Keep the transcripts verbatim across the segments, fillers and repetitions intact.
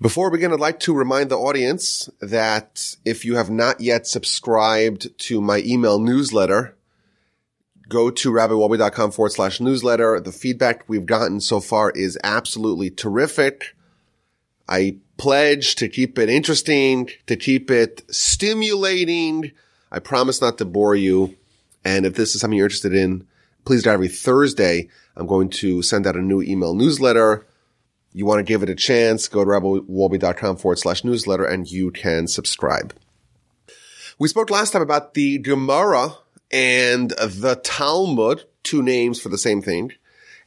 Before we begin, I'd like to remind the audience that if you have not yet subscribed to my email newsletter, go to rabbitwobby.com forward slash newsletter. The feedback we've gotten so far is absolutely terrific. I pledge to keep it interesting, to keep it stimulating. I promise not to bore you. And if this is something you're interested in, please do. Every Thursday, I'm going to send out a new email newsletter. You want to give it a chance, go to rebel wobi dot com forward slash newsletter and you can subscribe. We spoke last time about the Gemara and the Talmud, two names for the same thing.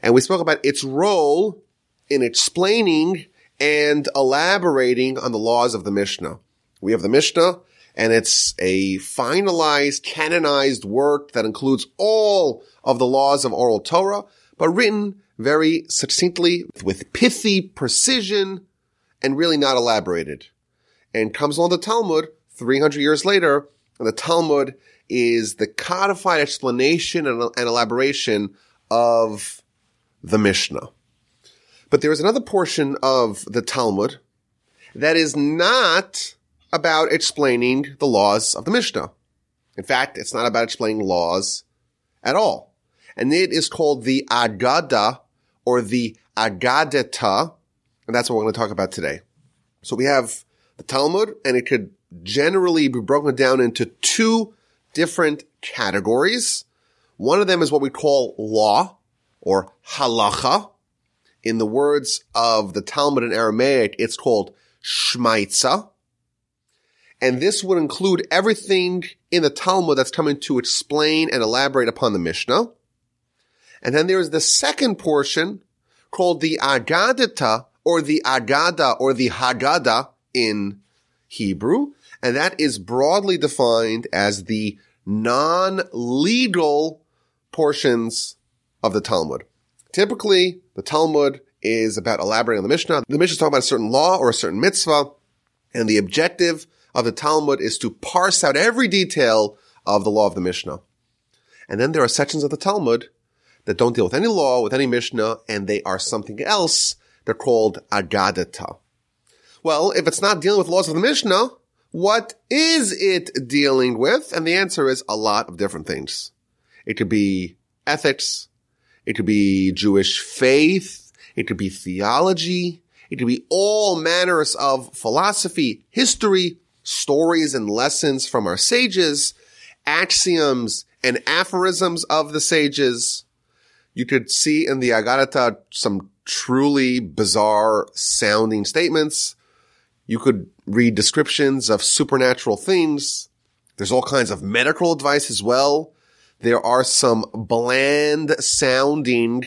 And we spoke about its role in explaining and elaborating on the laws of the Mishnah. We have the Mishnah, and it's a finalized, canonized work that includes all of the laws of Oral Torah, but written very succinctly, with pithy precision, and really not elaborated. And comes along the Talmud three hundred years later, and the Talmud is the codified explanation and, and elaboration of the Mishnah. But there is another portion of the Talmud that is not about explaining the laws of the Mishnah. In fact, it's not about explaining laws at all. And it is called the Aggadah, or the Aggadah, and that's what we're going to talk about today. So we have the Talmud, and it could generally be broken down into two different categories. One of them is what we call law, or halacha. In the words of the Talmud in Aramaic, it's called shmaitza. And this would include everything in the Talmud that's coming to explain and elaborate upon the Mishnah. And then there is the second portion called the Aggadah, or the Aggadah, or the Haggadah in Hebrew. And that is broadly defined as the non-legal portions of the Talmud. Typically, the Talmud is about elaborating on the Mishnah. The Mishnah is talking about a certain law or a certain mitzvah. And the objective of the Talmud is to parse out every detail of the law of the Mishnah. And then there are sections of the Talmud that don't deal with any law, with any Mishnah, and they are something else. They're called Aggadah. Well, if it's not dealing with laws of the Mishnah, what is it dealing with? And the answer is a lot of different things. It could be ethics. It could be Jewish faith. It could be theology. It could be all manners of philosophy, history, stories and lessons from our sages, axioms and aphorisms of the sages. You could see in the Aggadah some truly bizarre-sounding statements. You could read descriptions of supernatural things. There's all kinds of medical advice as well. There are some bland-sounding,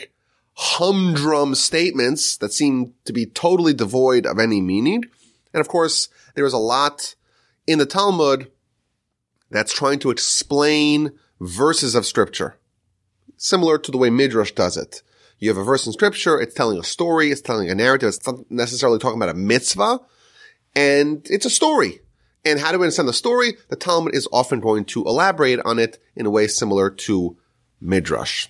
humdrum statements that seem to be totally devoid of any meaning. And, of course, there is a lot in the Talmud that's trying to explain verses of Scripture, similar to the way Midrash does it. You have a verse in Scripture, it's telling a story, it's telling a narrative, it's not necessarily talking about a mitzvah, and it's a story. And how do we understand the story? The Talmud is often going to elaborate on it in a way similar to Midrash.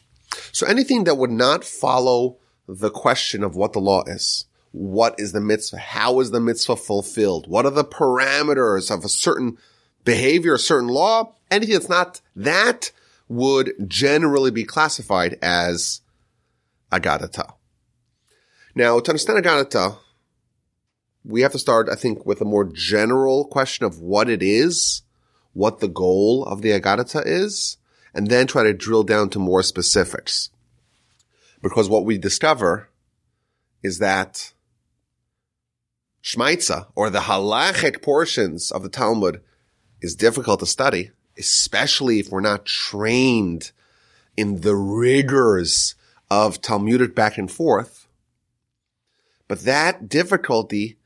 So anything that would not follow the question of what the law is, what is the mitzvah, how is the mitzvah fulfilled, what are the parameters of a certain behavior, a certain law, anything that's not that would generally be classified as Aggadah. Now, to understand Aggadah, we have to start, I think, with a more general question of what it is, what the goal of the Aggadah is, and then try to drill down to more specifics. Because what we discover is that Shmaitza, or the halachic portions of the Talmud, is difficult to study, especially if we're not trained in the rigors of Talmudic back and forth. But that difficulty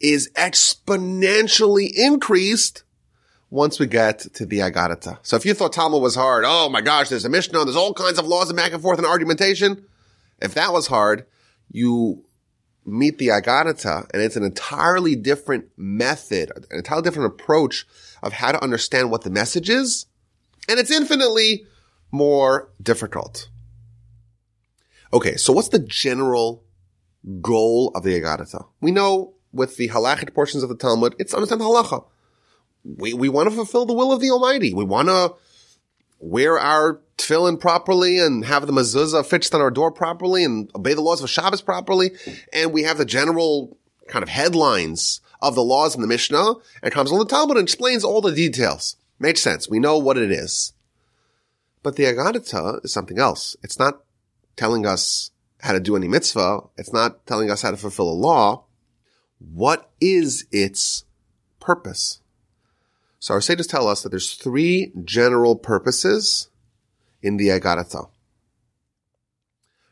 is exponentially increased once we get to the Aggadah. So if you thought Talmud was hard, oh my gosh, there's a Mishnah, there's all kinds of laws and back and forth and argumentation. If that was hard, you meet the Aggadah, and it's an entirely different method, an entirely different approach of how to understand what the message is, and it's infinitely more difficult. Okay, so what's the general goal of the Aggadah? We know with the halachic portions of the Talmud, it's understand halacha. We we want to fulfill the will of the Almighty. We want to wear our tefillin properly and have the mezuzah fixed on our door properly and obey the laws of Shabbos properly. And we have the general kind of headlines of the laws in the Mishnah, and comes on the Talmud and explains all the details. Makes sense. We know what it is. But the Aggadah is something else. It's not telling us how to do any mitzvah. It's not telling us how to fulfill a law. What is its purpose? So our sages tell us that there's three general purposes in the Aggadah.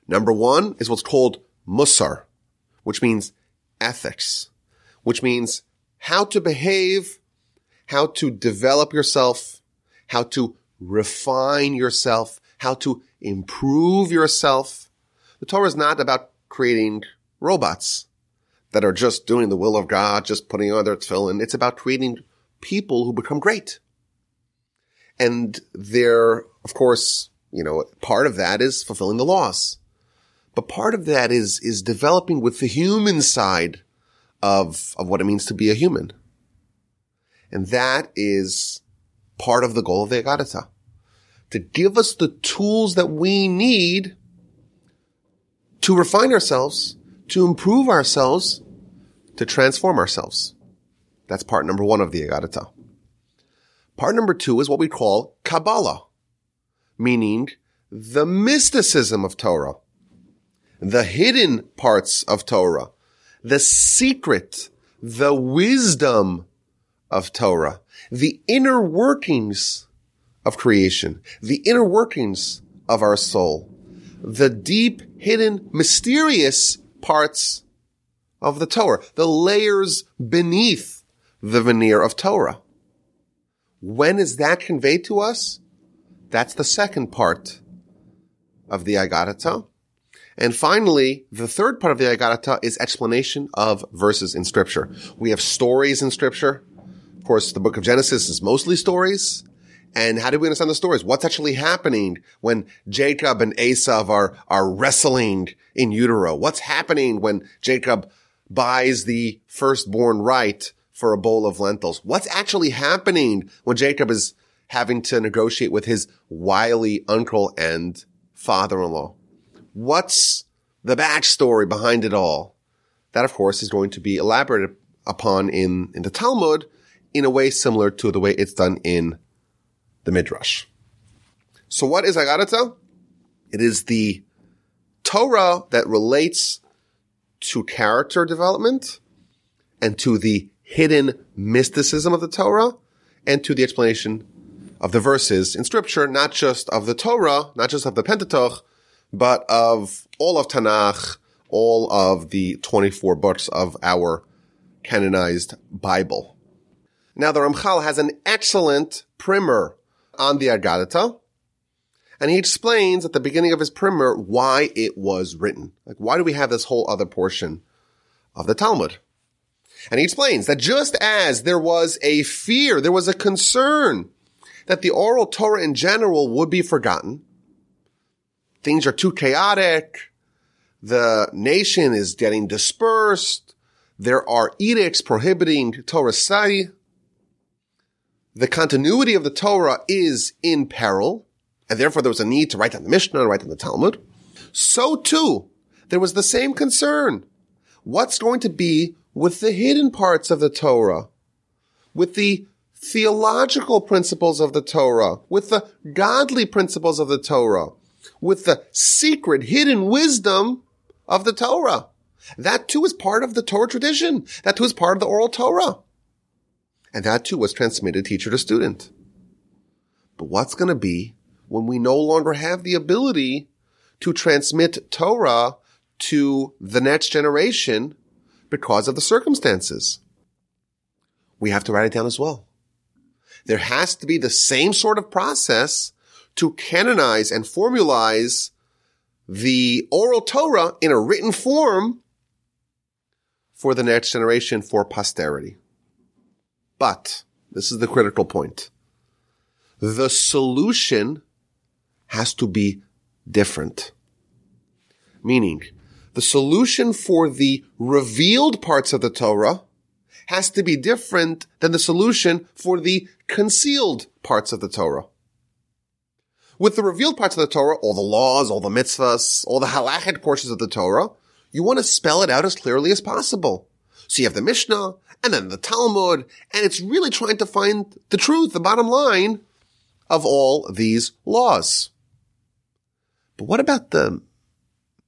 Number one is what's called Musar, which means ethics, which means how to behave, how to develop yourself, how to refine yourself, how to improve yourself. The Torah is not about creating robots that are just doing the will of God, just putting on their tefillin. It's about creating people who become great. And they're, of course, you know, part of that is fulfilling the laws. But part of that is is developing with the human side of of what it means to be a human. And that is part of the goal of the Aggadah, to give us the tools that we need to refine ourselves, to improve ourselves, to transform ourselves. That's part number one of the Aggadah. Part number two is what we call Kabbalah, meaning the mysticism of Torah, the hidden parts of Torah, the secret, the wisdom of Torah, the inner workings of creation, the inner workings of our soul, the deep, hidden, mysterious parts of the Torah, the layers beneath the veneer of Torah. When is that conveyed to us? That's the second part of the Aggadah. And finally, the third part of the Aggadah is explanation of verses in Scripture. We have stories in Scripture. Of course, the book of Genesis is mostly stories. And how do we understand the stories? What's actually happening when Jacob and Esau are, are wrestling in utero? What's happening when Jacob buys the firstborn right for a bowl of lentils? What's actually happening when Jacob is having to negotiate with his wily uncle and father-in-law? What's the backstory behind it all? That, of course, is going to be elaborated upon in, in the Talmud in a way similar to the way it's done in the Midrash. So what is Aggadah? It is the Torah that relates to character development and to the hidden mysticism of the Torah and to the explanation of the verses in Scripture, not just of the Torah, not just of the Pentateuch, but of all of Tanakh, all of the twenty-four books of our canonized Bible. Now, the Ramchal has an excellent primer on the Aggadah, and he explains at the beginning of his primer why it was written. Like, why do we have this whole other portion of the Talmud? And he explains that just as there was a fear, there was a concern that the oral Torah in general would be forgotten. Things are too chaotic. The nation is getting dispersed. There are edicts prohibiting Torah study. The continuity of the Torah is in peril, and therefore there was a need to write down the Mishnah and write down the Talmud. So too, there was the same concern. What's going to be with the hidden parts of the Torah, with the theological principles of the Torah, with the godly principles of the Torah, with the secret, hidden wisdom of the Torah? That too is part of the Torah tradition. That too is part of the oral Torah. And that too was transmitted teacher to student. But what's going to be when we no longer have the ability to transmit Torah to the next generation because of the circumstances? We have to write it down as well. There has to be the same sort of process to canonize and formalize the oral Torah in a written form for the next generation, for posterity. But, this is the critical point, the solution has to be different. Meaning, the solution for the revealed parts of the Torah has to be different than the solution for the concealed parts of the Torah. With the revealed parts of the Torah, all the laws, all the mitzvahs, all the halachic portions of the Torah, you want to spell it out as clearly as possible. So you have the Mishnah, and then the Talmud, and it's really trying to find the truth, the bottom line, of all these laws. But what about the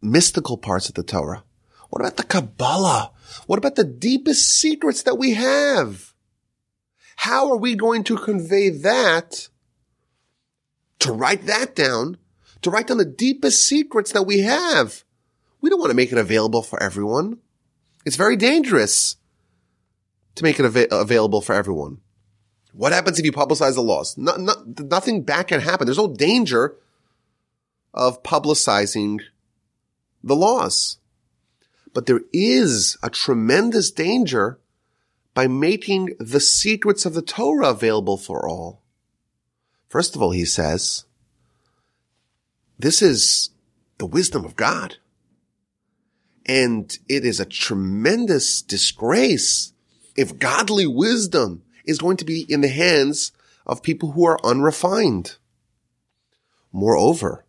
mystical parts of the Torah? What about the Kabbalah? What about the deepest secrets that we have? How are we going to convey that, to write that down, to write down the deepest secrets that we have? We don't want to make it available for everyone. It's very dangerous to make it av- available for everyone. What happens if you publicize the laws? No, no, nothing bad can happen. There's no danger of publicizing the laws. But there is a tremendous danger by making the secrets of the Torah available for all. First of all, he says, this is the wisdom of God. And it is a tremendous disgrace if godly wisdom is going to be in the hands of people who are unrefined. Moreover,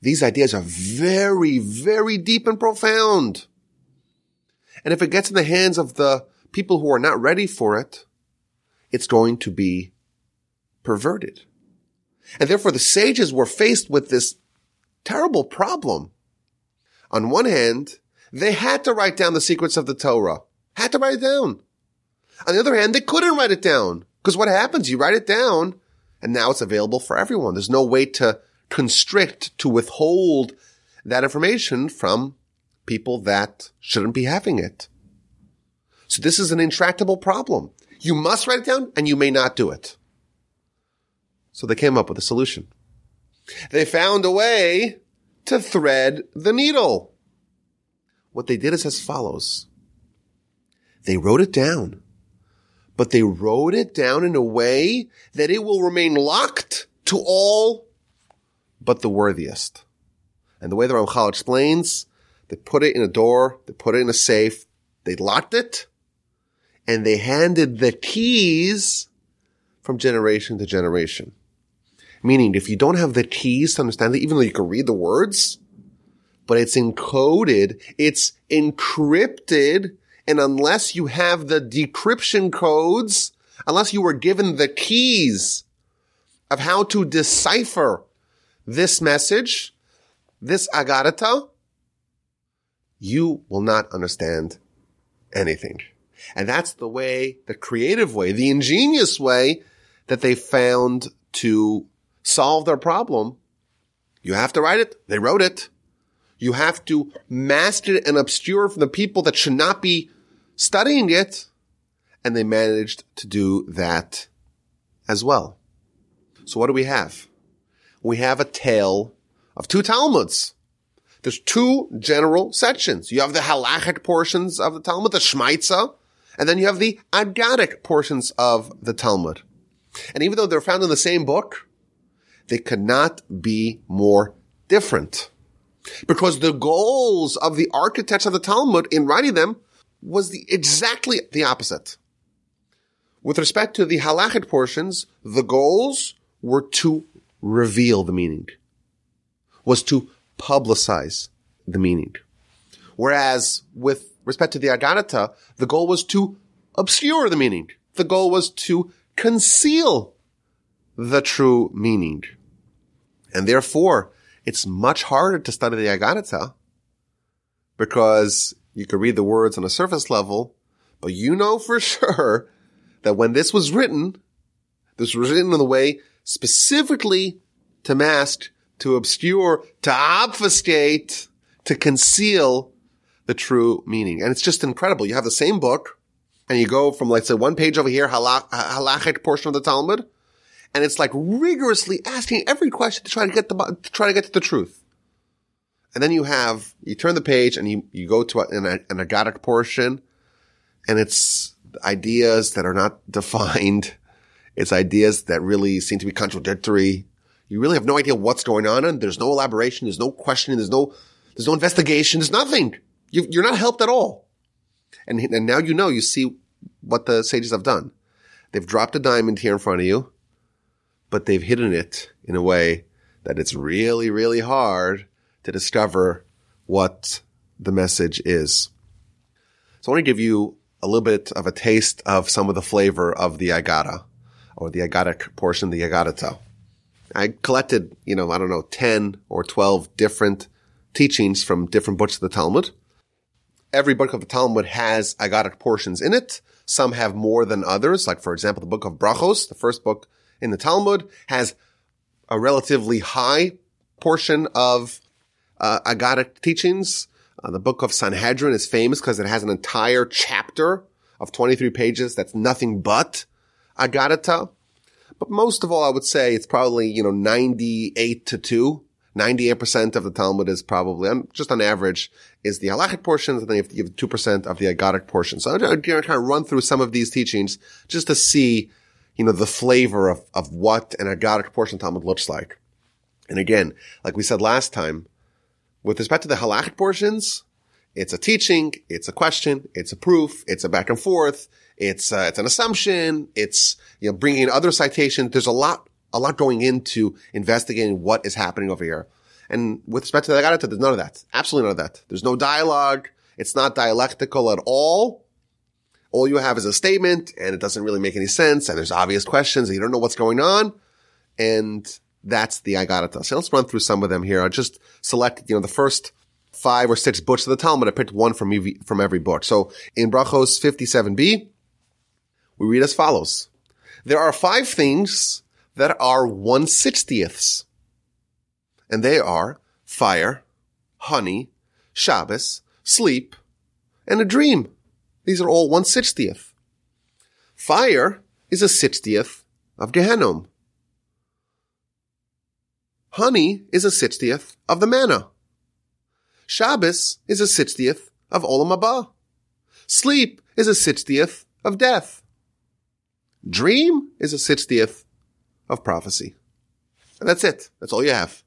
these ideas are very, very deep and profound. And if it gets in the hands of the people who are not ready for it, it's going to be perverted. And therefore, the sages were faced with this terrible problem. On one hand, they had to write down the secrets of the Torah. Had to write it down. On the other hand, they couldn't write it down. Because what happens? You write it down, and now it's available for everyone. There's no way to constrict, to withhold that information from people that shouldn't be having it. So this is an intractable problem. You must write it down, and you may not do it. So they came up with a solution. They found a way to thread the needle. What they did is as follows. They wrote it down. But they wrote it down in a way that it will remain locked to all but the worthiest. And the way the Ramchal explains, they put it in a door, they put it in a safe, they locked it, and they handed the keys from generation to generation. Meaning, if you don't have the keys to understand it, even though you can read the words, but it's encoded, it's encrypted. And unless you have the decryption codes, unless you were given the keys of how to decipher this message, this Aggadah, you will not understand anything. And that's the way, the creative way, the ingenious way that they found to solve their problem. You have to write it. They wrote it. You have to master it and obscure from the people that should not be studying it, and they managed to do that as well. So what do we have? We have a tale of two Talmuds. There's two general sections. You have the halachic portions of the Talmud, the shmaitza, and then you have the Aggadic portions of the Talmud. And even though they're found in the same book, they could not be more different. Because the goals of the architects of the Talmud in writing them was the, exactly the opposite. With respect to the halachic portions, the goals were to reveal the meaning, was to publicize the meaning. Whereas with respect to the Aggadah, the goal was to obscure the meaning. The goal was to conceal the true meaning. And therefore, it's much harder to study the Aggadah because you could read the words on a surface level, but you know for sure that when this was written, this was written in a way specifically to mask, to obscure, to obfuscate, to conceal the true meaning. And it's just incredible. You have the same book, and you go from, let's say, one page over here, halach- halachic portion of the Talmud, and it's like rigorously asking every question to try to get the to try to get to the truth. And then you have, you turn the page and you, you go to a, an, an Aggadah portion, and it's ideas that are not defined. It's ideas that really seem to be contradictory. You really have no idea what's going on, and there's no elaboration, there's no questioning, there's no there's no investigation, there's nothing. You, you're not helped at all. And, and now you know, you see what the sages have done. They've dropped a diamond here in front of you, but they've hidden it in a way that it's really, really hard to discover what the message is. So I want to give you a little bit of a taste of some of the flavor of the Aggadah, or the Aggadic portion, the Aggadah. I collected, you know, I don't know, ten or twelve different teachings from different books of the Talmud. Every book of the Talmud has Aggadic portions in it. Some have more than others. Like, for example, the book of Brachos, the first book in the Talmud, has a relatively high portion of uh, Aggadic teachings. Uh, the book of Sanhedrin is famous because it has an entire chapter of twenty-three pages that's nothing but Aggadah. But most of all, I would say it's probably, you know, ninety-eight to two. ninety-eight percent of the Talmud is probably, just on average, is the halachic portions, and then you have to give two percent of the Aggadic portion. So I'm going to kind of run through some of these teachings just to see, you know, the flavor of, of what an Aggadic portion of Talmud looks like. And again, like we said last time, with respect to the halachic portions, it's a teaching, it's a question, it's a proof, it's a back and forth, it's uh, it's an assumption, it's, you know, bringing in other citations. There's a lot, a lot going into investigating what is happening over here. And with respect to the Aggadah, there's none of that. Absolutely none of that. There's no dialogue. It's not dialectical at all. All you have is a statement, and it doesn't really make any sense, and there's obvious questions, and you don't know what's going on. And that's the Aggadah. So let's run through some of them here. I just selected, you know, the first five or six books of the Talmud. I picked one from every, from every book. So in Brachos fifty-seven b, we read as follows. There are five things that are one-sixtieths, and they are fire, honey, Shabbos, sleep, and a dream. These are all one-sixtieth. Fire is a sixtieth of Gehenom. Honey is a sixtieth of the manna. Shabbos is a sixtieth of Olam Haba. Sleep is a sixtieth of death. Dream is a sixtieth of prophecy. And that's it. That's all you have.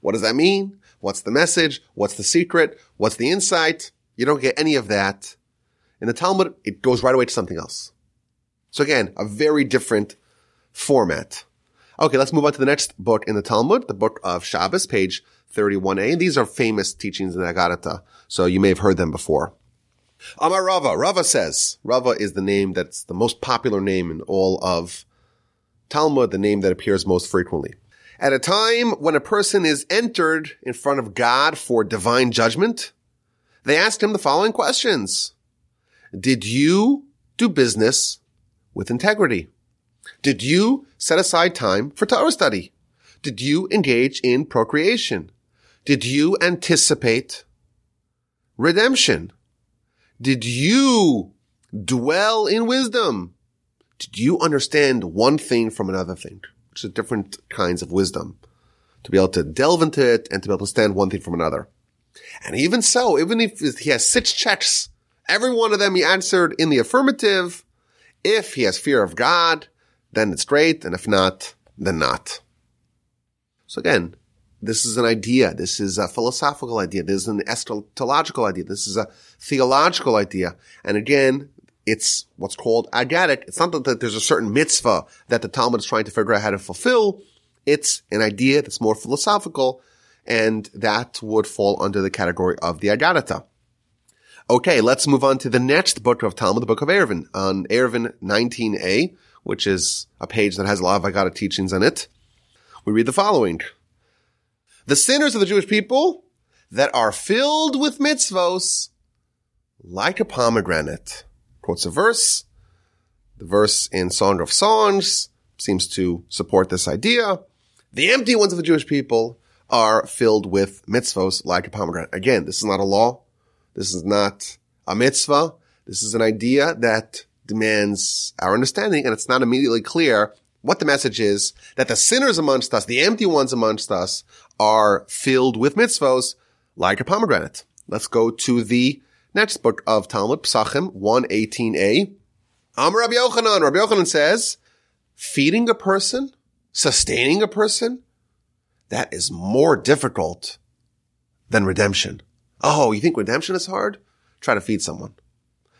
What does that mean? What's the message? What's the secret? What's the insight? You don't get any of that. In the Talmud, it goes right away to something else. So again, a very different format. Okay, let's move on to the next book in the Talmud, the book of Shabbos, page thirty-one a. And these are famous teachings in the Aggadah, so you may have heard them before. Amar Rava. Rava says, Rava is the name that's the most popular name in all of Talmud, the name that appears most frequently. At a time when a person is entered in front of God for divine judgment, they asked him the following questions. Did you do business with integrity? Did you set aside time for Torah study? Did you engage in procreation? Did you anticipate redemption? Did you dwell in wisdom? Did you understand one thing from another thing? Which are different kinds of wisdom. To be able to delve into it and to be able to understand one thing from another. And even so, even if he has six checks, every one of them he answered in the affirmative. If he has fear of God, then it's great. And if not, then not. So again, this is an idea. This is a philosophical idea. This is an eschatological idea. This is a theological idea. And again, it's what's called Aggadic. It's not that there's a certain mitzvah that the Talmud is trying to figure out how to fulfill. It's an idea that's more philosophical, and that would fall under the category of the Aggadah. Okay, let's move on to the next book of Talmud, the book of Eruvin, on Eruvin nineteen a, which is a page that has a lot of Aggadah teachings in it. We read the following. The sinners of the Jewish people that are filled with mitzvos like a pomegranate. Quotes a verse. The verse in Song of Songs seems to support this idea. The empty ones of the Jewish people are filled with mitzvos like a pomegranate. Again, this is not a law. This is not a mitzvah. This is an idea that demands our understanding, and it's not immediately clear what the message is, that the sinners amongst us, the empty ones amongst us, are filled with mitzvos like a pomegranate. Let's go to the next book of Talmud, Psachim one eighteen a. Amar Rabbi Yochanan. Rabbi Yochanan says, feeding a person, sustaining a person, that is more difficult than redemption. Oh, you think redemption is hard? Try to feed someone.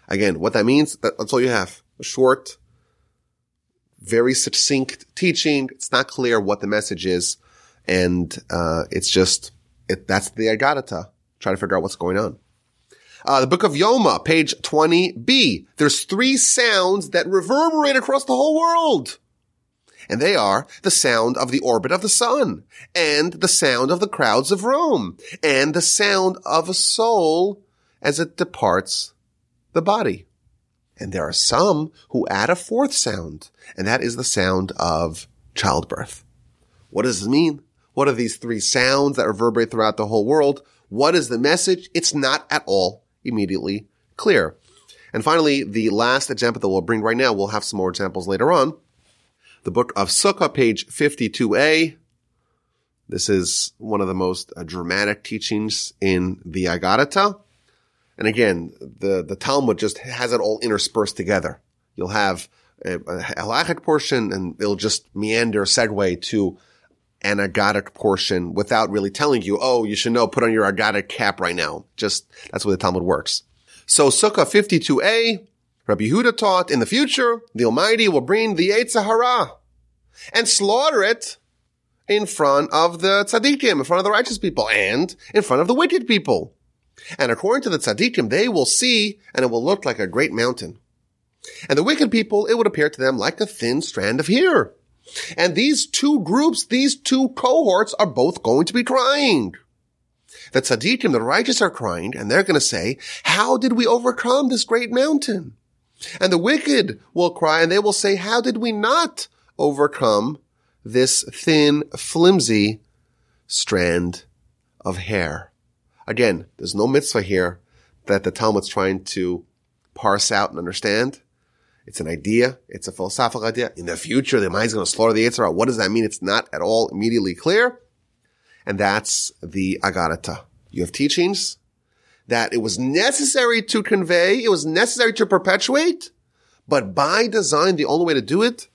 Again, what that means, that, that's all you have. A short, very succinct teaching. It's not clear what the message is. And uh it's just, it, that's the Aggadah. Try to figure out what's going on. Uh The Book of Yoma, page twenty b. There's three sounds that reverberate across the whole world. And they are the sound of the orbit of the sun, and the sound of the crowds of Rome, and the sound of a soul as it departs the body. And there are some who add a fourth sound, and that is the sound of childbirth. What does this mean? What are these three sounds that reverberate throughout the whole world? What is the message? It's not at all immediately clear. And finally, the last example that we'll bring right now, we'll have some more examples later on. The Book of Sukkah, page fifty-two a. This is one of the most uh, dramatic teachings in the Aggadah. And again, the, the Talmud just has it all interspersed together. You'll have a, a halachic portion, and it'll just meander, segue to an Aggadah portion without really telling you, oh, you should know, put on your Aggadah cap right now. Just, that's the way the Talmud works. So Sukkah fifty-two a. Rabbi Yehuda taught, in the future, the Almighty will bring the Yetzer Hara and slaughter it in front of the tzaddikim, in front of the righteous people, and in front of the wicked people. And according to the tzaddikim, they will see, and it will look like a great mountain. And the wicked people, it would appear to them like a thin strand of hair. And these two groups, these two cohorts are both going to be crying. The tzaddikim, the righteous, are crying, and they're going to say, how did we overcome this great mountain? And the wicked will cry, and they will say, how did we not overcome this thin, flimsy strand of hair? Again, there's no mitzvah here that the Talmud's trying to parse out and understand. It's an idea. It's a philosophical idea. In the future, the Almighty's going to slaughter the Yetzer Hara. What does that mean? It's not at all immediately clear. And that's the Aggadah. You have teachings that it was necessary to convey, it was necessary to perpetuate, but by design, the only way to do it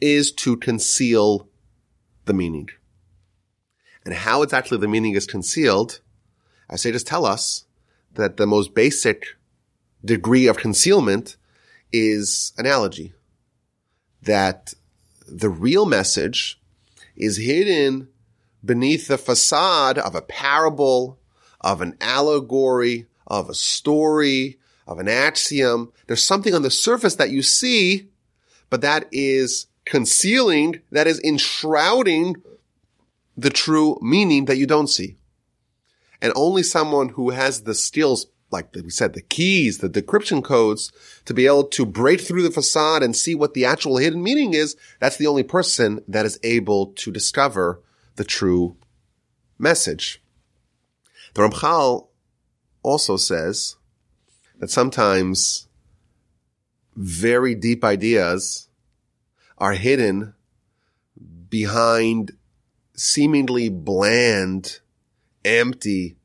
is to conceal the meaning. And how exactly the meaning is concealed, I say just tell us that the most basic degree of concealment is analogy. That the real message is hidden beneath the facade of a parable, of an allegory, of a story, of an axiom. There's something on the surface that you see, but that is concealing, that is enshrouding the true meaning that you don't see. And only someone who has the skills, like we said, the keys, the decryption codes, to be able to break through the facade and see what the actual hidden meaning is, that's the only person that is able to discover the true message. The Ramchal also says that sometimes very deep ideas are hidden behind seemingly bland, empty,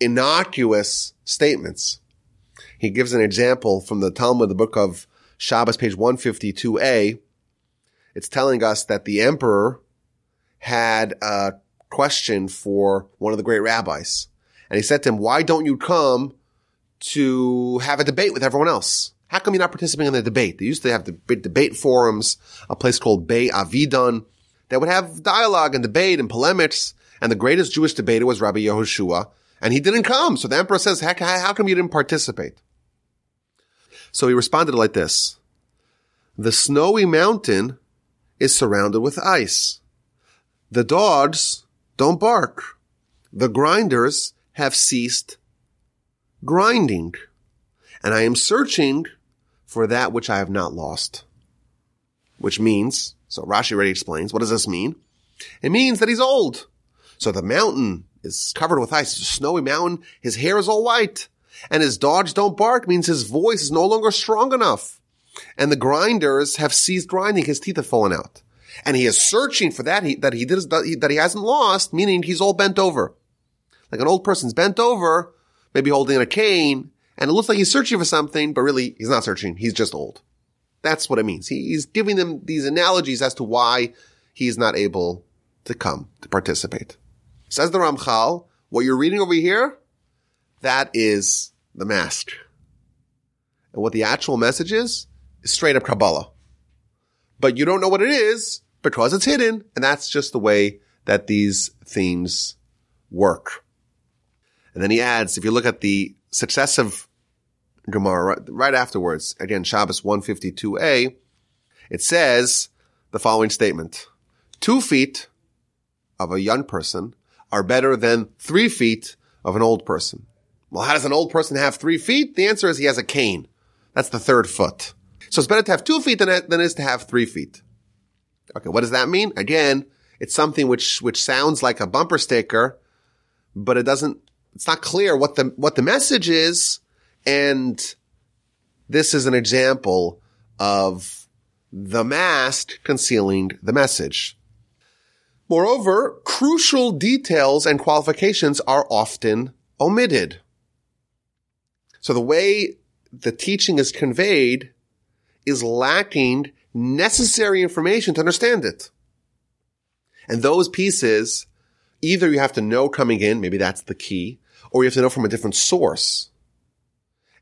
innocuous statements. He gives an example from the Talmud, the Book of Shabbos, page one fifty-two a. It's telling us that the emperor had a question for one of the great rabbis. And he said to him, why don't you come to have a debate with everyone else? How come you're not participating in the debate? They used to have deb- debate forums, a place called Beit Avidon, that would have dialogue and debate and polemics. And the greatest Jewish debater was Rabbi Yehoshua, and he didn't come. So the emperor says, how, how come you didn't participate? So he responded like this. The snowy mountain is surrounded with ice. The dogs don't bark. The grinders have ceased grinding, and I am searching for that which I have not lost. Which means, so Rashi already explains, what does this mean? It means that he's old. So the mountain is covered with ice, it's a snowy mountain, his hair is all white, and his dogs don't bark means his voice is no longer strong enough, and the grinders have ceased grinding, his teeth have fallen out. And he is searching for that he, that he did, that he hasn't lost, meaning he's all bent over. Like an old person's bent over, maybe holding a cane, and it looks like he's searching for something, but really he's not searching. He's just old. That's what it means. He, he's giving them these analogies as to why he's not able to come, to participate. Says the Ramchal, what you're reading over here, That is the mask. And what the actual message is, is straight up Kabbalah. But you don't know what it is because it's hidden. And that's just the way that these themes work. And then he adds, if you look at the successive Gemara right afterwards, again, Shabbos one fifty-two a, it says the following statement. Two feet of a young person are better than three feet of an old person. Well, how does an old person have three feet? The answer is he has a cane. That's the third foot. So it's better to have two feet than it, than it is to have three feet. Okay, what does that mean? Again, it's something which which sounds like a bumper sticker, but it doesn't. It's not clear what the what the message is. And this is an example of the mask concealing the message. Moreover, crucial details and qualifications are often omitted. So the way the teaching is conveyed is lacking necessary information to understand it. And those pieces, either you have to know coming in, maybe that's the key, or you have to know from a different source.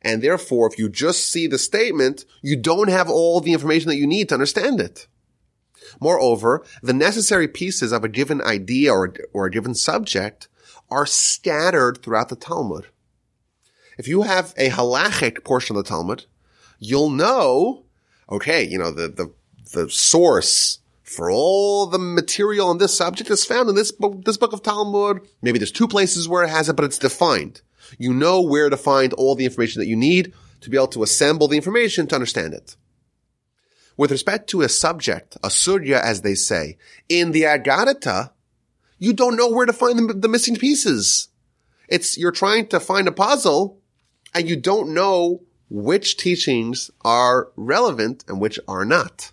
And therefore, if you just see the statement, you don't have all the information that you need to understand it. Moreover, the necessary pieces of a given idea or, or a given subject are scattered throughout the Talmud. If you have a halachic portion of the Talmud, you'll know, okay, you know, the, the, the source for all the material on this subject is found in this book, this book of Talmud. Maybe there's two places where it has it, but it's defined. You know where to find all the information that you need to be able to assemble the information to understand it. With respect to a subject, a sugya, as they say, in the Aggadah, you don't know where to find the, the missing pieces. It's, you're trying to find a puzzle and you don't know which teachings are relevant and which are not.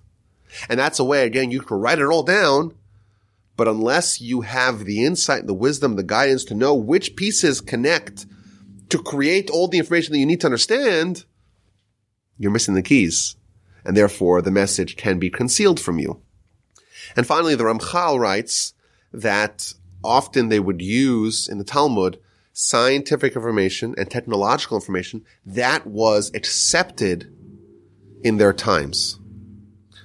And that's a way, again, you can write it all down, but unless you have the insight, the wisdom, the guidance to know which pieces connect to create all the information that you need to understand, you're missing the keys. And therefore, the message can be concealed from you. And finally, the Ramchal writes that often they would use in the Talmud scientific information and technological information that was accepted in their times.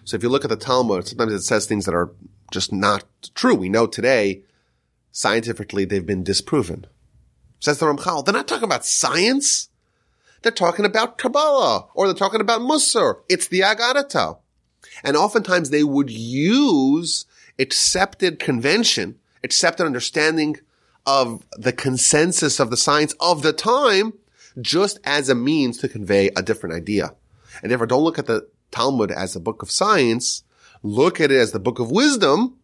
So if you look at the Talmud, sometimes it says things that are just not true. We know today, scientifically, they've been disproven. Says the Ramchal, they're not talking about science. They're talking about Kabbalah, or they're talking about Musar. It's the Aggadah. And oftentimes they would use accepted convention, accepted understanding of the consensus of the science of the time, just as a means to convey a different idea. And therefore, don't look at the Talmud as a book of science. Look at it as the book of wisdom.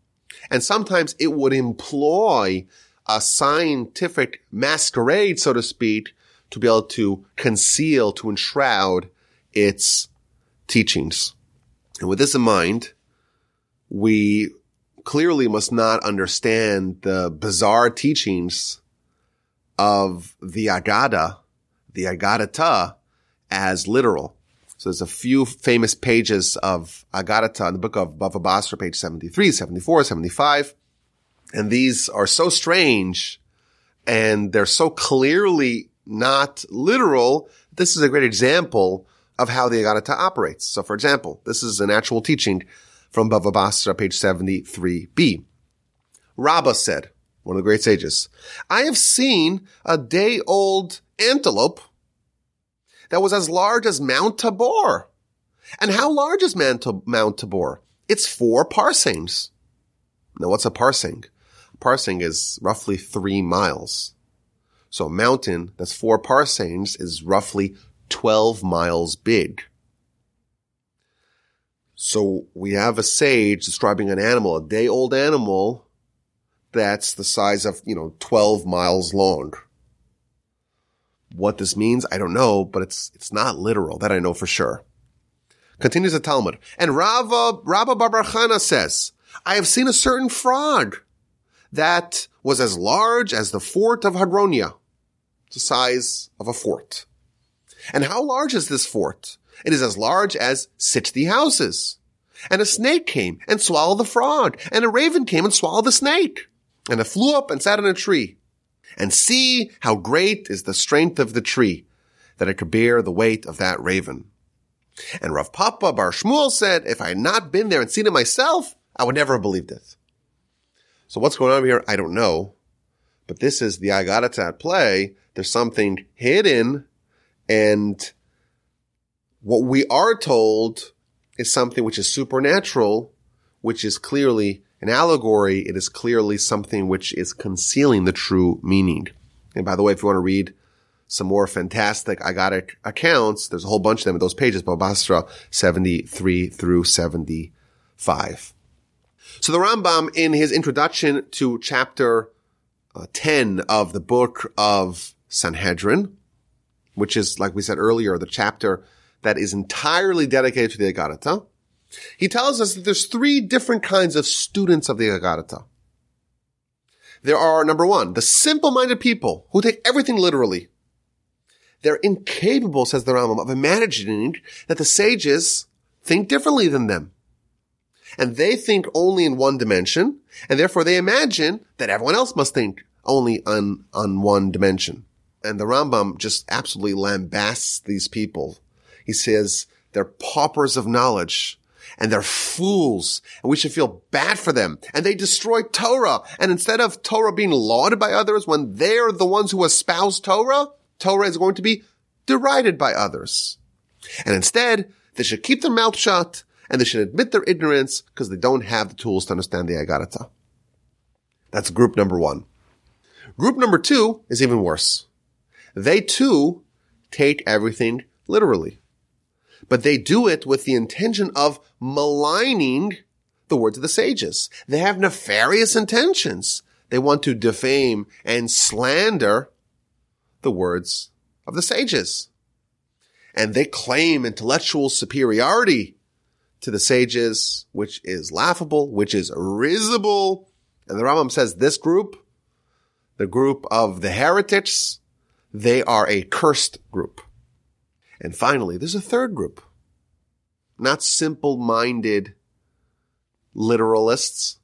And sometimes it would employ a scientific masquerade, so to speak, to be able to conceal, to enshroud its teachings. And with this in mind, we clearly must not understand the bizarre teachings of the Aggadah, the Aggadah, as literal. So there's a few famous pages of Aggadah in the book of Bava Basra, page seventy-three, seventy-four, seventy-five. And these are so strange and they're so clearly not literal. This is a great example of how the Aggadah operates. So, for example, this is an actual teaching from Bava Basra, page seventy-three b. Rava said, one of the great sages, I have seen a day-old antelope that was as large as Mount Tabor. And how large is Mount Tabor? It's four parsecs. Now, what's a parsec? A parsec is roughly three miles. So a mountain that's four parsecs is roughly twelve miles big. So we have a sage describing an animal, a day-old animal, that's the size of, you know, twelve miles long. What this means, I don't know, but it's it's not literal. That I know for sure. Continues the Talmud. And Rava, Rabba Bar Chana says, I have seen a certain frog that was as large as the fort of Hadronia. The size of a fort. And how large is this fort? It is as large as sixty houses. And a snake came and swallowed the frog. And a raven came and swallowed the snake. And it flew up and sat on a tree. And see how great is the strength of the tree, that it could bear the weight of that raven. And Rav Papa Bar Shmuel said, if I had not been there and seen it myself, I would never have believed it. So what's going on here? I don't know. But this is the Aggadah at play. There's something hidden, and what we are told is something which is supernatural, which is clearly an allegory. It is clearly something which is concealing the true meaning. And by the way, if you want to read some more fantastic Aggadah accounts, there's a whole bunch of them in those pages, Bava Basra seventy-three through seventy-five. So the Rambam, in his introduction to chapter Uh, ten of the book of Sanhedrin, which is, like we said earlier, the chapter that is entirely dedicated to the Aggadah. He tells us that there's three different kinds of students of the Aggadah. There are, number one, the simple-minded people who take everything literally. They're incapable, says the Rambam, of imagining that the sages think differently than them. And they think only in one dimension, and therefore they imagine that everyone else must think only on, on one dimension. And the Rambam just absolutely lambasts these people. He says they're paupers of knowledge, and they're fools, and we should feel bad for them. And they destroy Torah, and instead of Torah being lauded by others, when they're the ones who espouse Torah, Torah is going to be derided by others. And instead, they should keep their mouth shut, and they should admit their ignorance because they don't have the tools to understand the Aggadah. That's group number one. Group number two is even worse. They too take everything literally. But they do it with the intention of maligning the words of the sages. They have nefarious intentions. They want to defame and slander the words of the sages. And they claim intellectual superiority to the sages, which is laughable, which is risible. And the Rambam says this group, the group of the heretics, they are a cursed group. And finally, there's a third group. Not simple-minded literalists,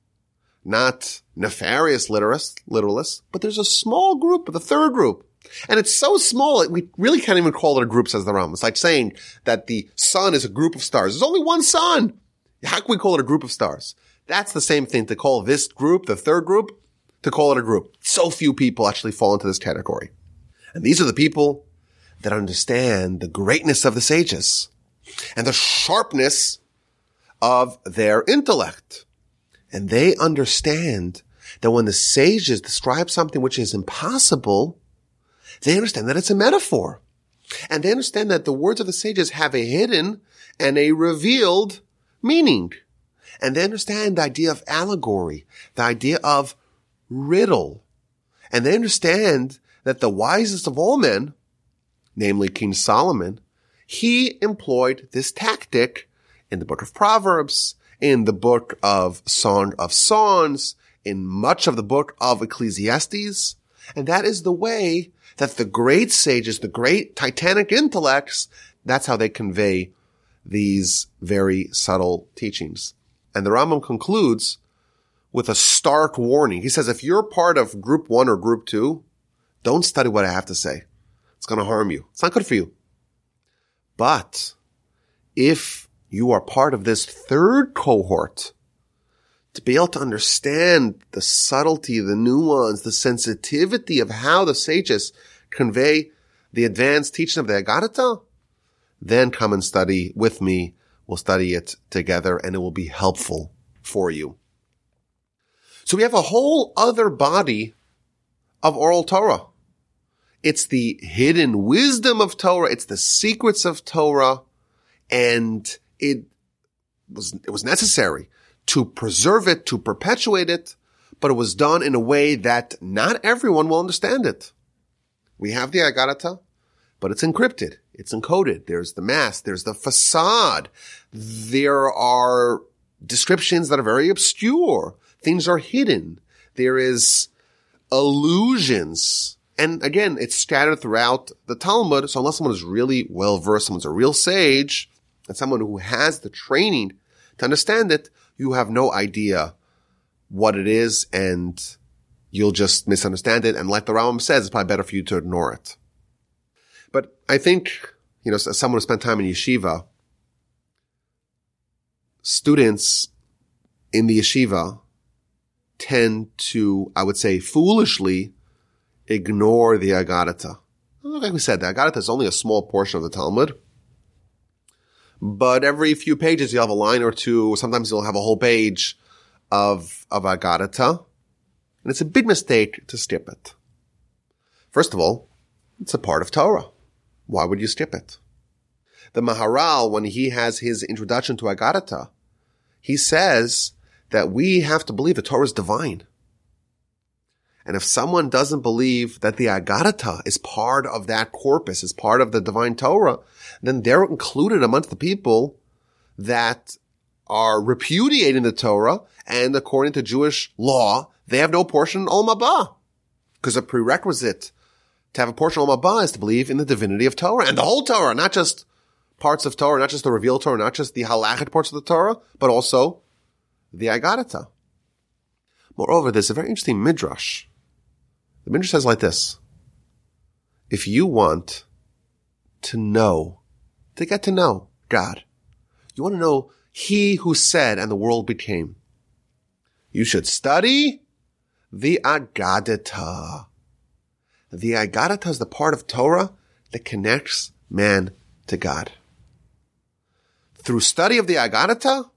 not nefarious literalists, but there's a small group, the third group. And it's so small, we really can't even call it a group, says the Rambam. It's like saying that the sun is a group of stars. There's only one sun. How can we call it a group of stars? That's the same thing to call this group, the third group, to call it a group. So few people actually fall into this category. And these are the people that understand the greatness of the sages and the sharpness of their intellect. And they understand that when the sages describe something which is impossible, they understand that it's a metaphor. And they understand that the words of the sages have a hidden and a revealed meaning. And they understand the idea of allegory, the idea of riddle. And they understand that the wisest of all men, namely King Solomon, he employed this tactic in the book of Proverbs, in the book of Song of Songs, in much of the book of Ecclesiastes. And that is the way that the great sages, the great titanic intellects, that's how they convey these very subtle teachings. And the Rambam concludes with a stark warning. He says, if you're part of group one or group two, don't study what I have to say. It's going to harm you. It's not good for you. But if you are part of this third cohort, to be able to understand the subtlety, the nuance, the sensitivity of how the sages convey the advanced teaching of the Aggadah, then come and study with me. We'll study it together, and it will be helpful for you. So we have a whole other body of Oral Torah. It's the hidden wisdom of Torah. It's the secrets of Torah. And it was, it was necessary to preserve it, to perpetuate it, but it was done in a way that not everyone will understand it. We have the Aggadah, but it's encrypted. It's encoded. There's the mask. There's the facade. There are descriptions that are very obscure. Things are hidden. There is illusions. And again, it's scattered throughout the Talmud. So unless someone is really well-versed, someone's a real sage, and someone who has the training to understand it, you have no idea what it is and you'll just misunderstand it. And like the Rambam says, it's probably better for you to ignore it. But I think, you know, as someone who spent time in yeshiva, students in the yeshiva tend to, I would say, foolishly ignore the Aggadah. Like we said, the Aggadah is only a small portion of the Talmud. But every few pages, you'll have a line or two. Sometimes you'll have a whole page of, of Aggadah. And it's a big mistake to skip it. First of all, it's a part of Torah. Why would you skip it? The Maharal, when he has his introduction to Aggadah, he says that we have to believe the Torah is divine. And if someone doesn't believe that the Aggadah is part of that corpus, is part of the divine Torah, then they're included amongst the people that are repudiating the Torah, and according to Jewish law, they have no portion in Olam Haba. Because a prerequisite to have a portion in Olam Haba is to believe in the divinity of Torah, and the whole Torah, not just parts of Torah, not just the revealed Torah, not just the halachic parts of the Torah, but also the Aggadah. Moreover, there's a very interesting Midrash. The Midrash says like this. If you want to know, to get to know God, you want to know He who said and the world became, you should study the Aggadah. The Aggadah is the part of Torah that connects man to God. Through study of the Aggadah,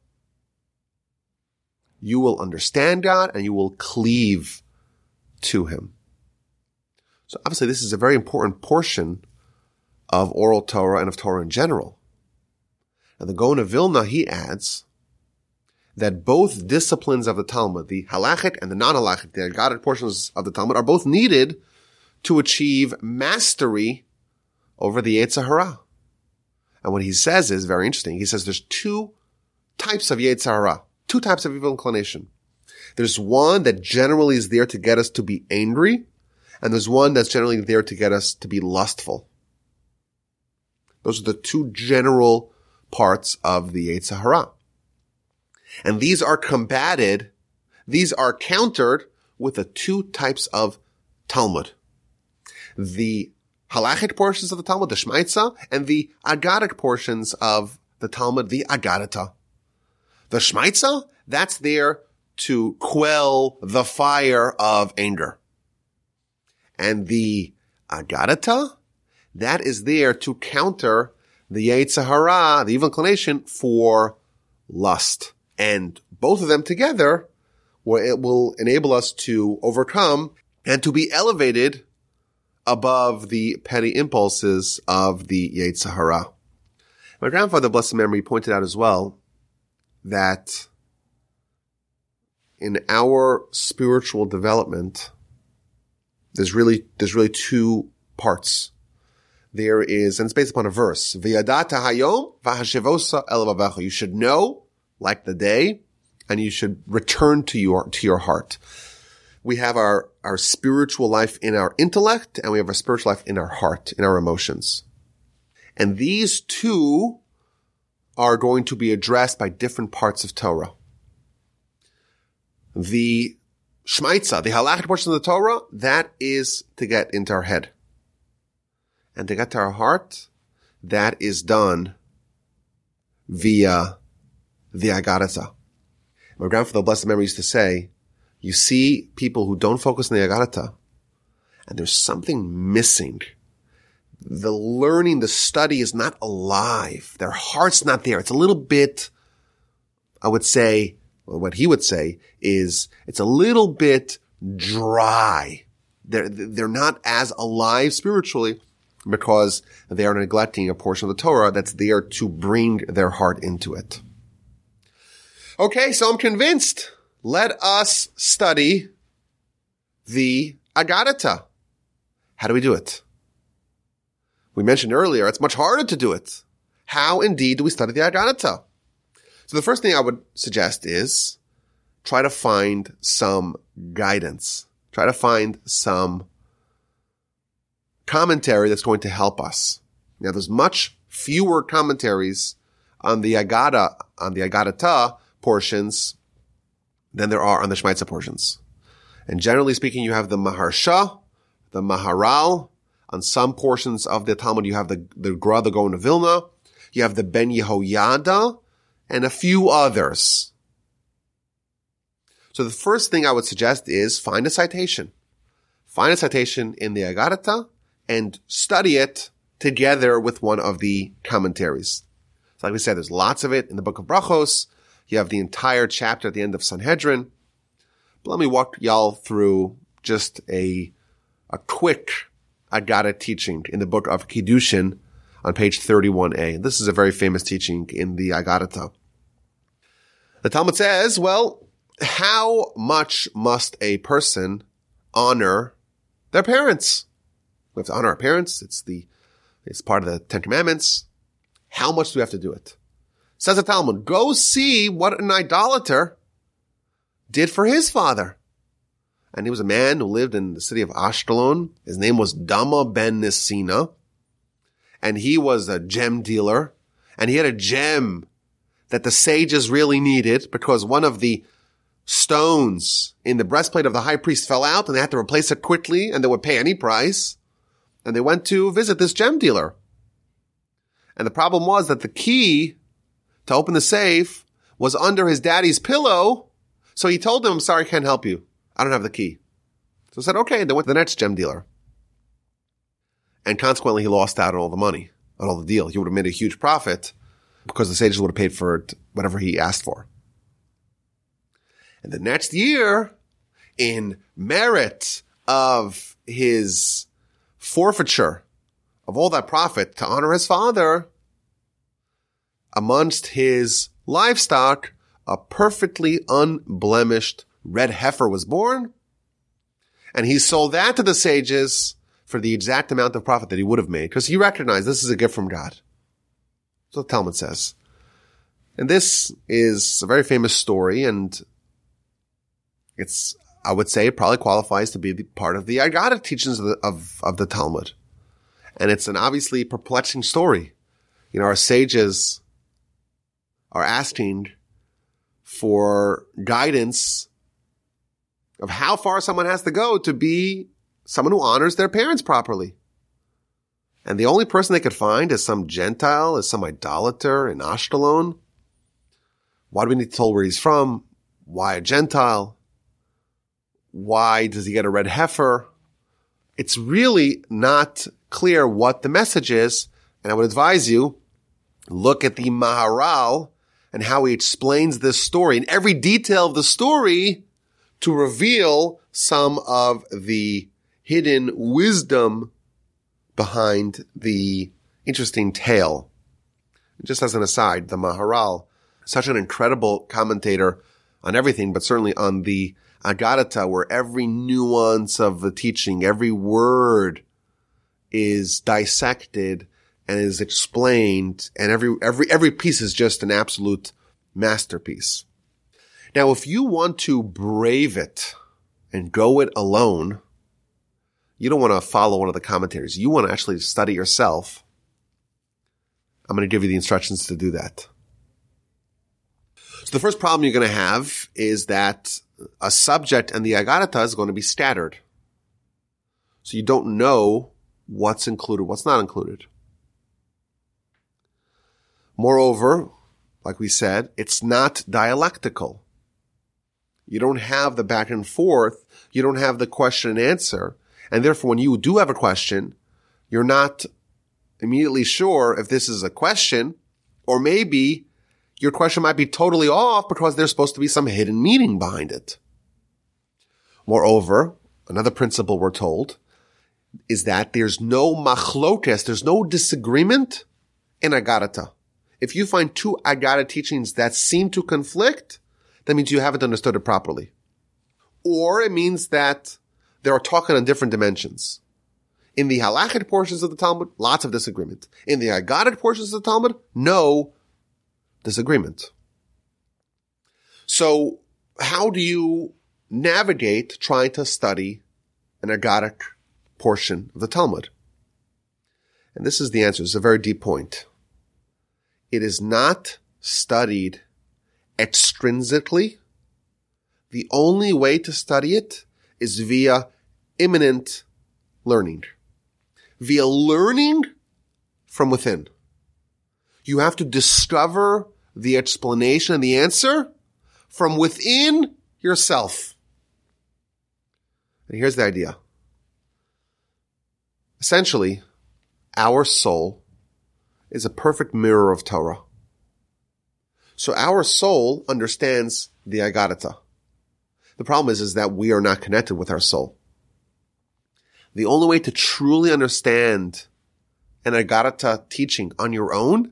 you will understand God and you will cleave to Him. So obviously this is a very important portion of Oral Torah and of Torah in general. And the Gaon of Vilna, he adds that both disciplines of the Talmud, the halachic and the non-halachic, the Aggadah portions of the Talmud, are both needed to achieve mastery over the Yetzer Hara. And what he says is very interesting. He says there's two types of Yetzer Hara. Two types of evil inclination. There's one that generally is there to get us to be angry, and there's one that's generally there to get us to be lustful. Those are the two general parts of the Yetzer Hara. And these are combated, these are countered with the two types of Talmud. The halachic portions of the Talmud, the shmaitza, and the Aggadic portions of the Talmud, the Aggadah. The shmaitza, that's there to quell the fire of anger. And the Aggadah, that is there to counter the Yetzer Hara, the evil inclination for lust. And both of them together, where it will enable us to overcome and to be elevated above the petty impulses of the Yetzer Hara. My grandfather, blessed memory, pointed out as well that in our spiritual development, there's really, there's really two parts. There is, and it's based upon a verse, V'yadata hayom v'hashivosa el vavecha. You should know like the day, and you should return to your, to your heart. We have our, our spiritual life in our intellect, and we have our spiritual life in our heart, in our emotions. And these two are going to be addressed by different parts of Torah. The shmaitza, the halachic portion of the Torah, that is to get into our head. And to get to our heart, that is done via the Aggadah. My grandfather, blessed memory, used to say, you see people who don't focus on the Aggadah, and there's something missing. The learning, the study is not alive. Their heart's not there. It's a little bit, I would say, well, what he would say is it's a little bit dry. They're, they're not as alive spiritually because they are neglecting a portion of the Torah that's there to bring their heart into it. Okay, so I'm convinced. Let us study the Aggadah. How do we do it? We mentioned earlier, it's much harder to do it. How, indeed, do we study the Aggadah? So the first thing I would suggest is try to find some guidance. Try to find some commentary that's going to help us. Now, there's much fewer commentaries on the Aggadah, on the Aggadah portions than there are on the Shmaitza portions. And generally speaking, you have the Maharsha, the Maharal. On some portions of the Talmud, you have the, the Gra, the Gaon of Vilna. You have the Ben Yehoyada and a few others. So the first thing I would suggest is find a citation. Find a citation in the Aggadah and study it together with one of the commentaries. So like we said, there's lots of it in the book of Brachos. You have the entire chapter at the end of Sanhedrin. But let me walk y'all through just a, a quick Aggadah teaching in the book of Kiddushin on page thirty-one a. This is a very famous teaching in the Aggadah. The Talmud says, well, how much must a person honor their parents? We have to honor our parents. It's the, it's part of the Ten Commandments. How much do we have to do it? Says the Talmud, go see what an idolater did for his father. And he was a man who lived in the city of Ashkelon. His name was Dama ben Nisina. And he was a gem dealer. And he had a gem that the sages really needed because one of the stones in the breastplate of the high priest fell out and they had to replace it quickly and they would pay any price. And they went to visit this gem dealer. And the problem was that the key to open the safe was under his daddy's pillow. So he told him, I'm sorry, I can't help you. I don't have the key. So he said, okay. They went to the next gem dealer. And consequently, he lost out on all the money, on all the deal. He would have made a huge profit because the sages would have paid for whatever he asked for. And the next year, in merit of his forfeiture of all that profit to honor his father, amongst his livestock, a perfectly unblemished red heifer was born, and he sold that to the sages for the exact amount of profit that he would have made, because he recognized this is a gift from God. So the Talmud says. And this is a very famous story, and it's, I would say, it probably qualifies to be the part of the Aggadah teachings of the, of, of the Talmud. And it's an obviously perplexing story. You know, our sages are asking for guidance of how far someone has to go to be someone who honors their parents properly. And the only person they could find is some Gentile, is some idolater in Ashkelon. Why do we need to tell where he's from? Why a Gentile? Why does he get a red heifer? It's really not clear what the message is. And I would advise you, look at the Maharal and how he explains this story in every detail of the story to reveal some of the hidden wisdom behind the interesting tale. Just as an aside, the Maharal, such an incredible commentator on everything, but certainly on the Aggadah, where every nuance of the teaching, every word is dissected and is explained, and every every every piece is just an absolute masterpiece. Now, if you want to brave it and go it alone, you don't want to follow one of the commentaries. You want to actually study yourself. I'm going to give you the instructions to do that. So the first problem you're going to have is that a subject and the Aggadah is going to be scattered. So you don't know what's included, what's not included. Moreover, like we said, it's not dialectical. You don't have the back and forth. You don't have the question and answer. And therefore, when you do have a question, you're not immediately sure if this is a question, or maybe your question might be totally off because there's supposed to be some hidden meaning behind it. Moreover, another principle we're told is that there's no machlokes, there's no disagreement in Aggadah. If you find two Aggadah teachings that seem to conflict, that means you haven't understood it properly. Or it means that they are talking on different dimensions. In the halachic portions of the Talmud, lots of disagreement. In the Aggadah portions of the Talmud, no disagreement. So how do you navigate trying to study an Aggadah portion of the Talmud? And this is the answer. It's a very deep point. It is not studied extrinsically. The only way to study it is via immanent learning, via learning from within. You have to discover the explanation and the answer from within yourself. And here's the idea. Essentially, our soul is a perfect mirror of Torah. So our soul understands the Aggadah. The problem is, is that we are not connected with our soul. The only way to truly understand an Aggadah teaching on your own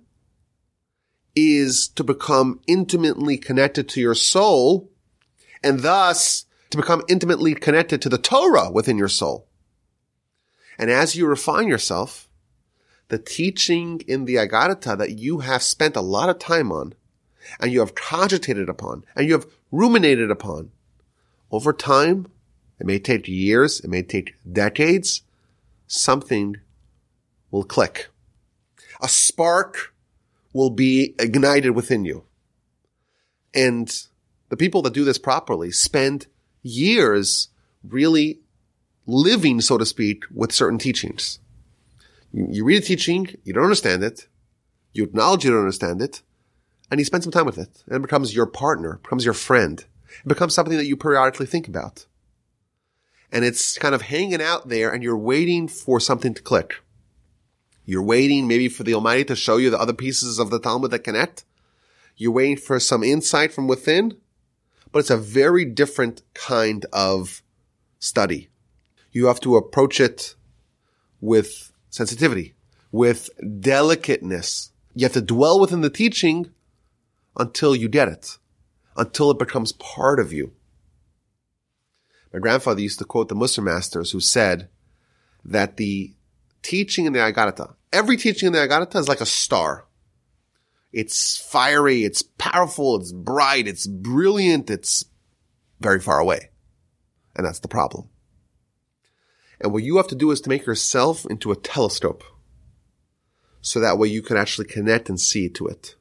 is to become intimately connected to your soul, and thus to become intimately connected to the Torah within your soul. And as you refine yourself, the teaching in the Aggadah that you have spent a lot of time on, and you have cogitated upon, and you have ruminated upon, over time, it may take years, it may take decades, something will click. A spark will be ignited within you. And the people that do this properly spend years really living, so to speak, with certain teachings. You read a teaching, you don't understand it, you acknowledge you don't understand it, and you spend some time with it. And it becomes your partner, becomes your friend. It becomes something that you periodically think about. And it's kind of hanging out there, and you're waiting for something to click. You're waiting maybe for the Almighty to show you the other pieces of the Talmud that connect. You're waiting for some insight from within. But it's a very different kind of study. You have to approach it with sensitivity, with delicateness. You have to dwell within the teaching until you get it, until it becomes part of you. My grandfather used to quote the Musar masters who said that the teaching in the Aggadah, every teaching in the Aggadah is like a star. It's fiery, it's powerful, it's bright, it's brilliant, it's very far away. And that's the problem. And what you have to do is to make yourself into a telescope, so that way you can actually connect and see to it.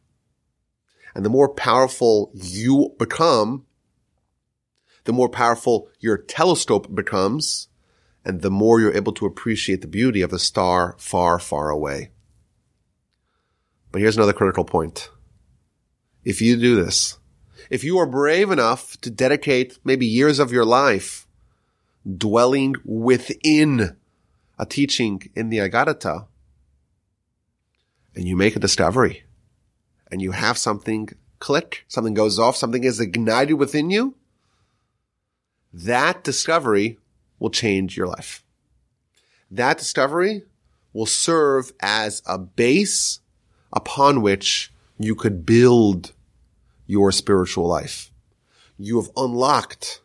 And the more powerful you become, the more powerful your telescope becomes, and the more you're able to appreciate the beauty of the star far, far away. But here's another critical point. If you do this, if you are brave enough to dedicate maybe years of your life dwelling within a teaching in the Aggadah, and you make a discovery, and you have something click, something goes off, something is ignited within you, that discovery will change your life. That discovery will serve as a base upon which you could build your spiritual life. You have unlocked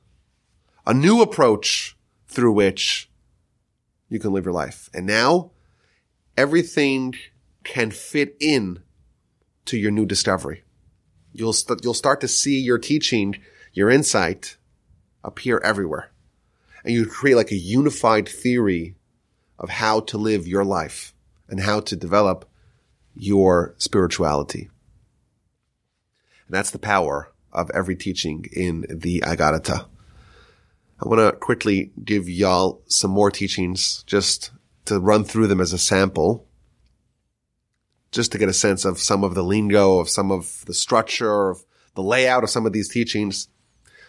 a new approach through which you can live your life. And now everything can fit in to your new discovery. You'll st- you'll start to see your teaching, your insight appear everywhere. And you create like a unified theory of how to live your life and how to develop your spirituality. And that's the power of every teaching in the Aggadah. I want to quickly give y'all some more teachings just to run through them as a sample, just to get a sense of some of the lingo, of some of the structure, of the layout of some of these teachings.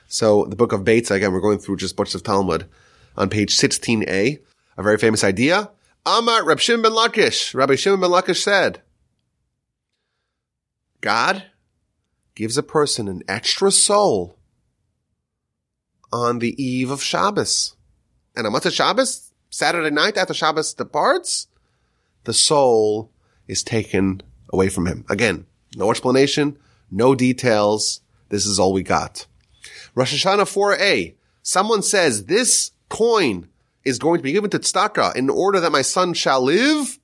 So the book of Beitza, again, we're going through just books of Talmud, on page sixteen a, a very famous idea. Amar Reb Shimon ben Lakish, Rabbi Shimon ben Lakish said, God gives a person an extra soul on the eve of Shabbos. And on Matzah Shabbos, Saturday night after Shabbos departs, the soul is taken away from him. Again, no explanation, no details. This is all we got. Rosh Hashanah four a, someone says, this coin is going to be given to tzedakah in order that my son shall live,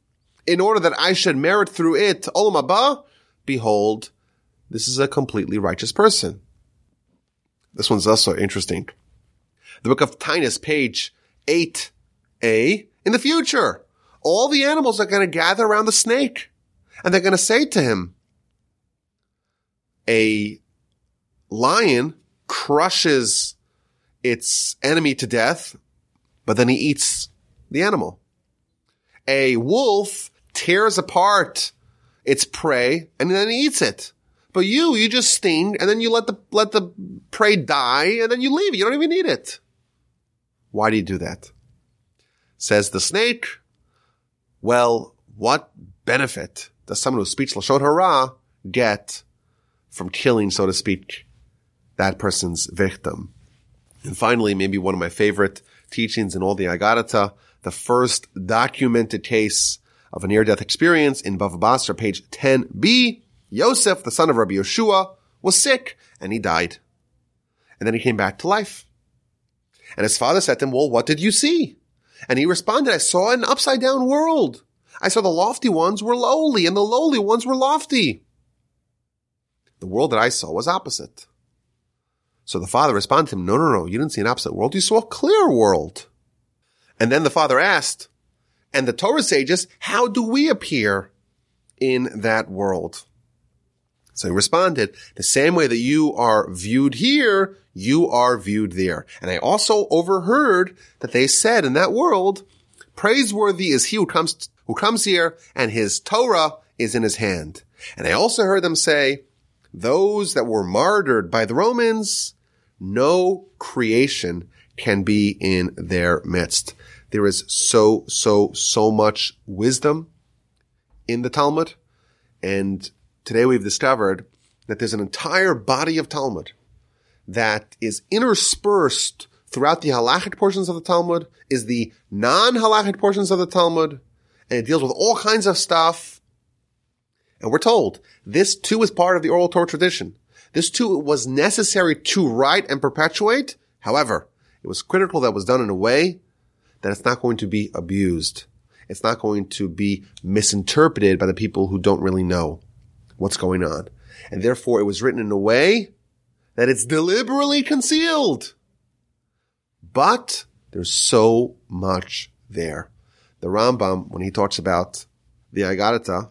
in order that I should merit through it olam haba. Behold, this is a completely righteous person. This one's also interesting. The book of Tinus, page eight a, in the future, all the animals are going to gather around the snake, and they're going to say to him, a lion crushes its enemy to death, but then he eats the animal. A wolf tears apart its prey and then he eats it. But you, you just sting and then you let the let the prey die and then you leave it. You don't even eat it. Why do you do that? Says the snake, well, what benefit does someone who speaks Lashon Hara get from killing, so to speak, that person's victim? And finally, maybe one of my favorite teachings in all the Aggadah, the first documented case of a near-death experience in Bava Basra, page ten b, Yosef, the son of Rabbi Yeshua, was sick and he died. And then he came back to life. And his father said to him, well, what did you see? And he responded, I saw an upside-down world. I saw the lofty ones were lowly and the lowly ones were lofty. The world that I saw was opposite. So the father responded to him, no, no, no, you didn't see an opposite world. You saw a clear world. And then the father asked, and the Torah sages, how do we appear in that world? So he responded, the same way that you are viewed here, you are viewed there. And I also overheard that they said in that world, praiseworthy is he who comes who comes here, and his Torah is in his hand. And I also heard them say, those that were martyred by the Romans, no creation can be in their midst. There is so, so, so much wisdom in the Talmud. And today we've discovered that there's an entire body of Talmud that is interspersed throughout the halachic portions of the Talmud, is the non-halachic portions of the Talmud, and it deals with all kinds of stuff. And we're told this too is part of the Oral Torah tradition. This too was necessary to write and perpetuate. However, it was critical that it was done in a way that it's not going to be abused. It's not going to be misinterpreted by the people who don't really know what's going on. And therefore, it was written in a way that it's deliberately concealed. But there's so much there. The Rambam, when he talks about the Aggadah,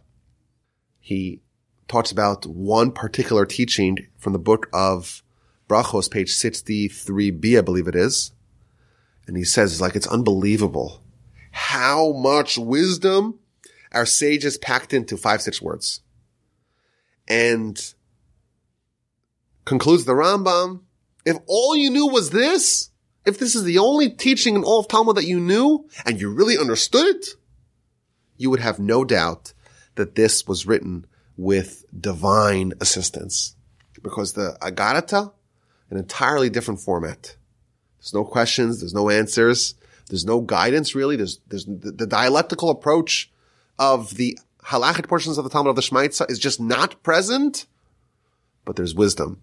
he talks about one particular teaching from the book of Brachos, page sixty-three b, I believe it is. And he says, like, it's unbelievable how much wisdom our sages packed into five, six words. And concludes the Rambam, if all you knew was this, if this is the only teaching in all of Talmud that you knew, and you really understood it, you would have no doubt that this was written with divine assistance. Because the Aggadah, an entirely different format. There's no questions. There's no answers. There's no guidance, really. There's, there's the, the dialectical approach of the halachic portions of the Talmud of the shmaitza is just not present, but there's wisdom.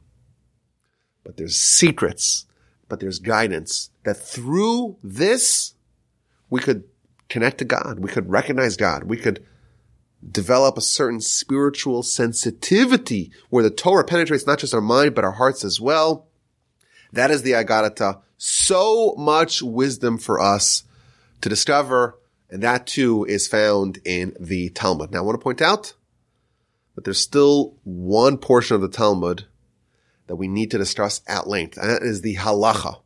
But there's secrets. But there's guidance that through this, we could connect to God. We could recognize God. We could develop a certain spiritual sensitivity where the Torah penetrates not just our mind, but our hearts as well. That is the Aggadah. So much wisdom for us to discover, and that too is found in the Talmud. Now, I want to point out that there's still one portion of the Talmud that we need to discuss at length, and that is the halacha.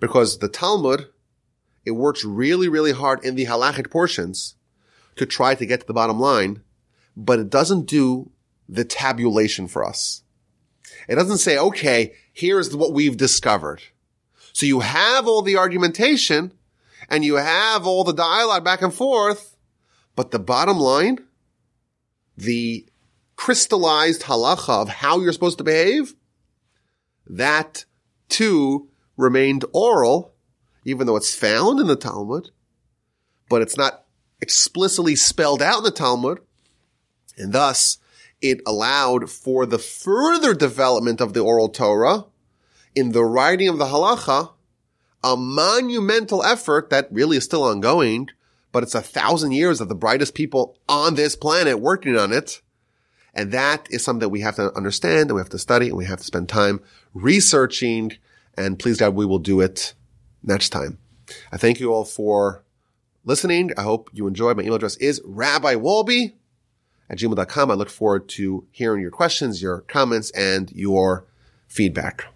Because the Talmud, it works really, really hard in the halachic portions to try to get to the bottom line, but it doesn't do the tabulation for us. It doesn't say, okay, here's what we've discovered. So you have all the argumentation and you have all the dialogue back and forth, but the bottom line, the crystallized halacha of how you're supposed to behave, that too remained oral, even though it's found in the Talmud, but it's not explicitly spelled out in the Talmud, and thus it allowed for the further development of the Oral Torah in the writing of the halacha, a monumental effort that really is still ongoing, but it's a thousand years of the brightest people on this planet working on it. And that is something that we have to understand, and we have to study, and we have to spend time researching. And please God, we will do it next time. I thank you all for listening. I hope you enjoyed. My email address is rabbi wolby at gmail dot com. I look forward to hearing your questions, your comments, and your feedback.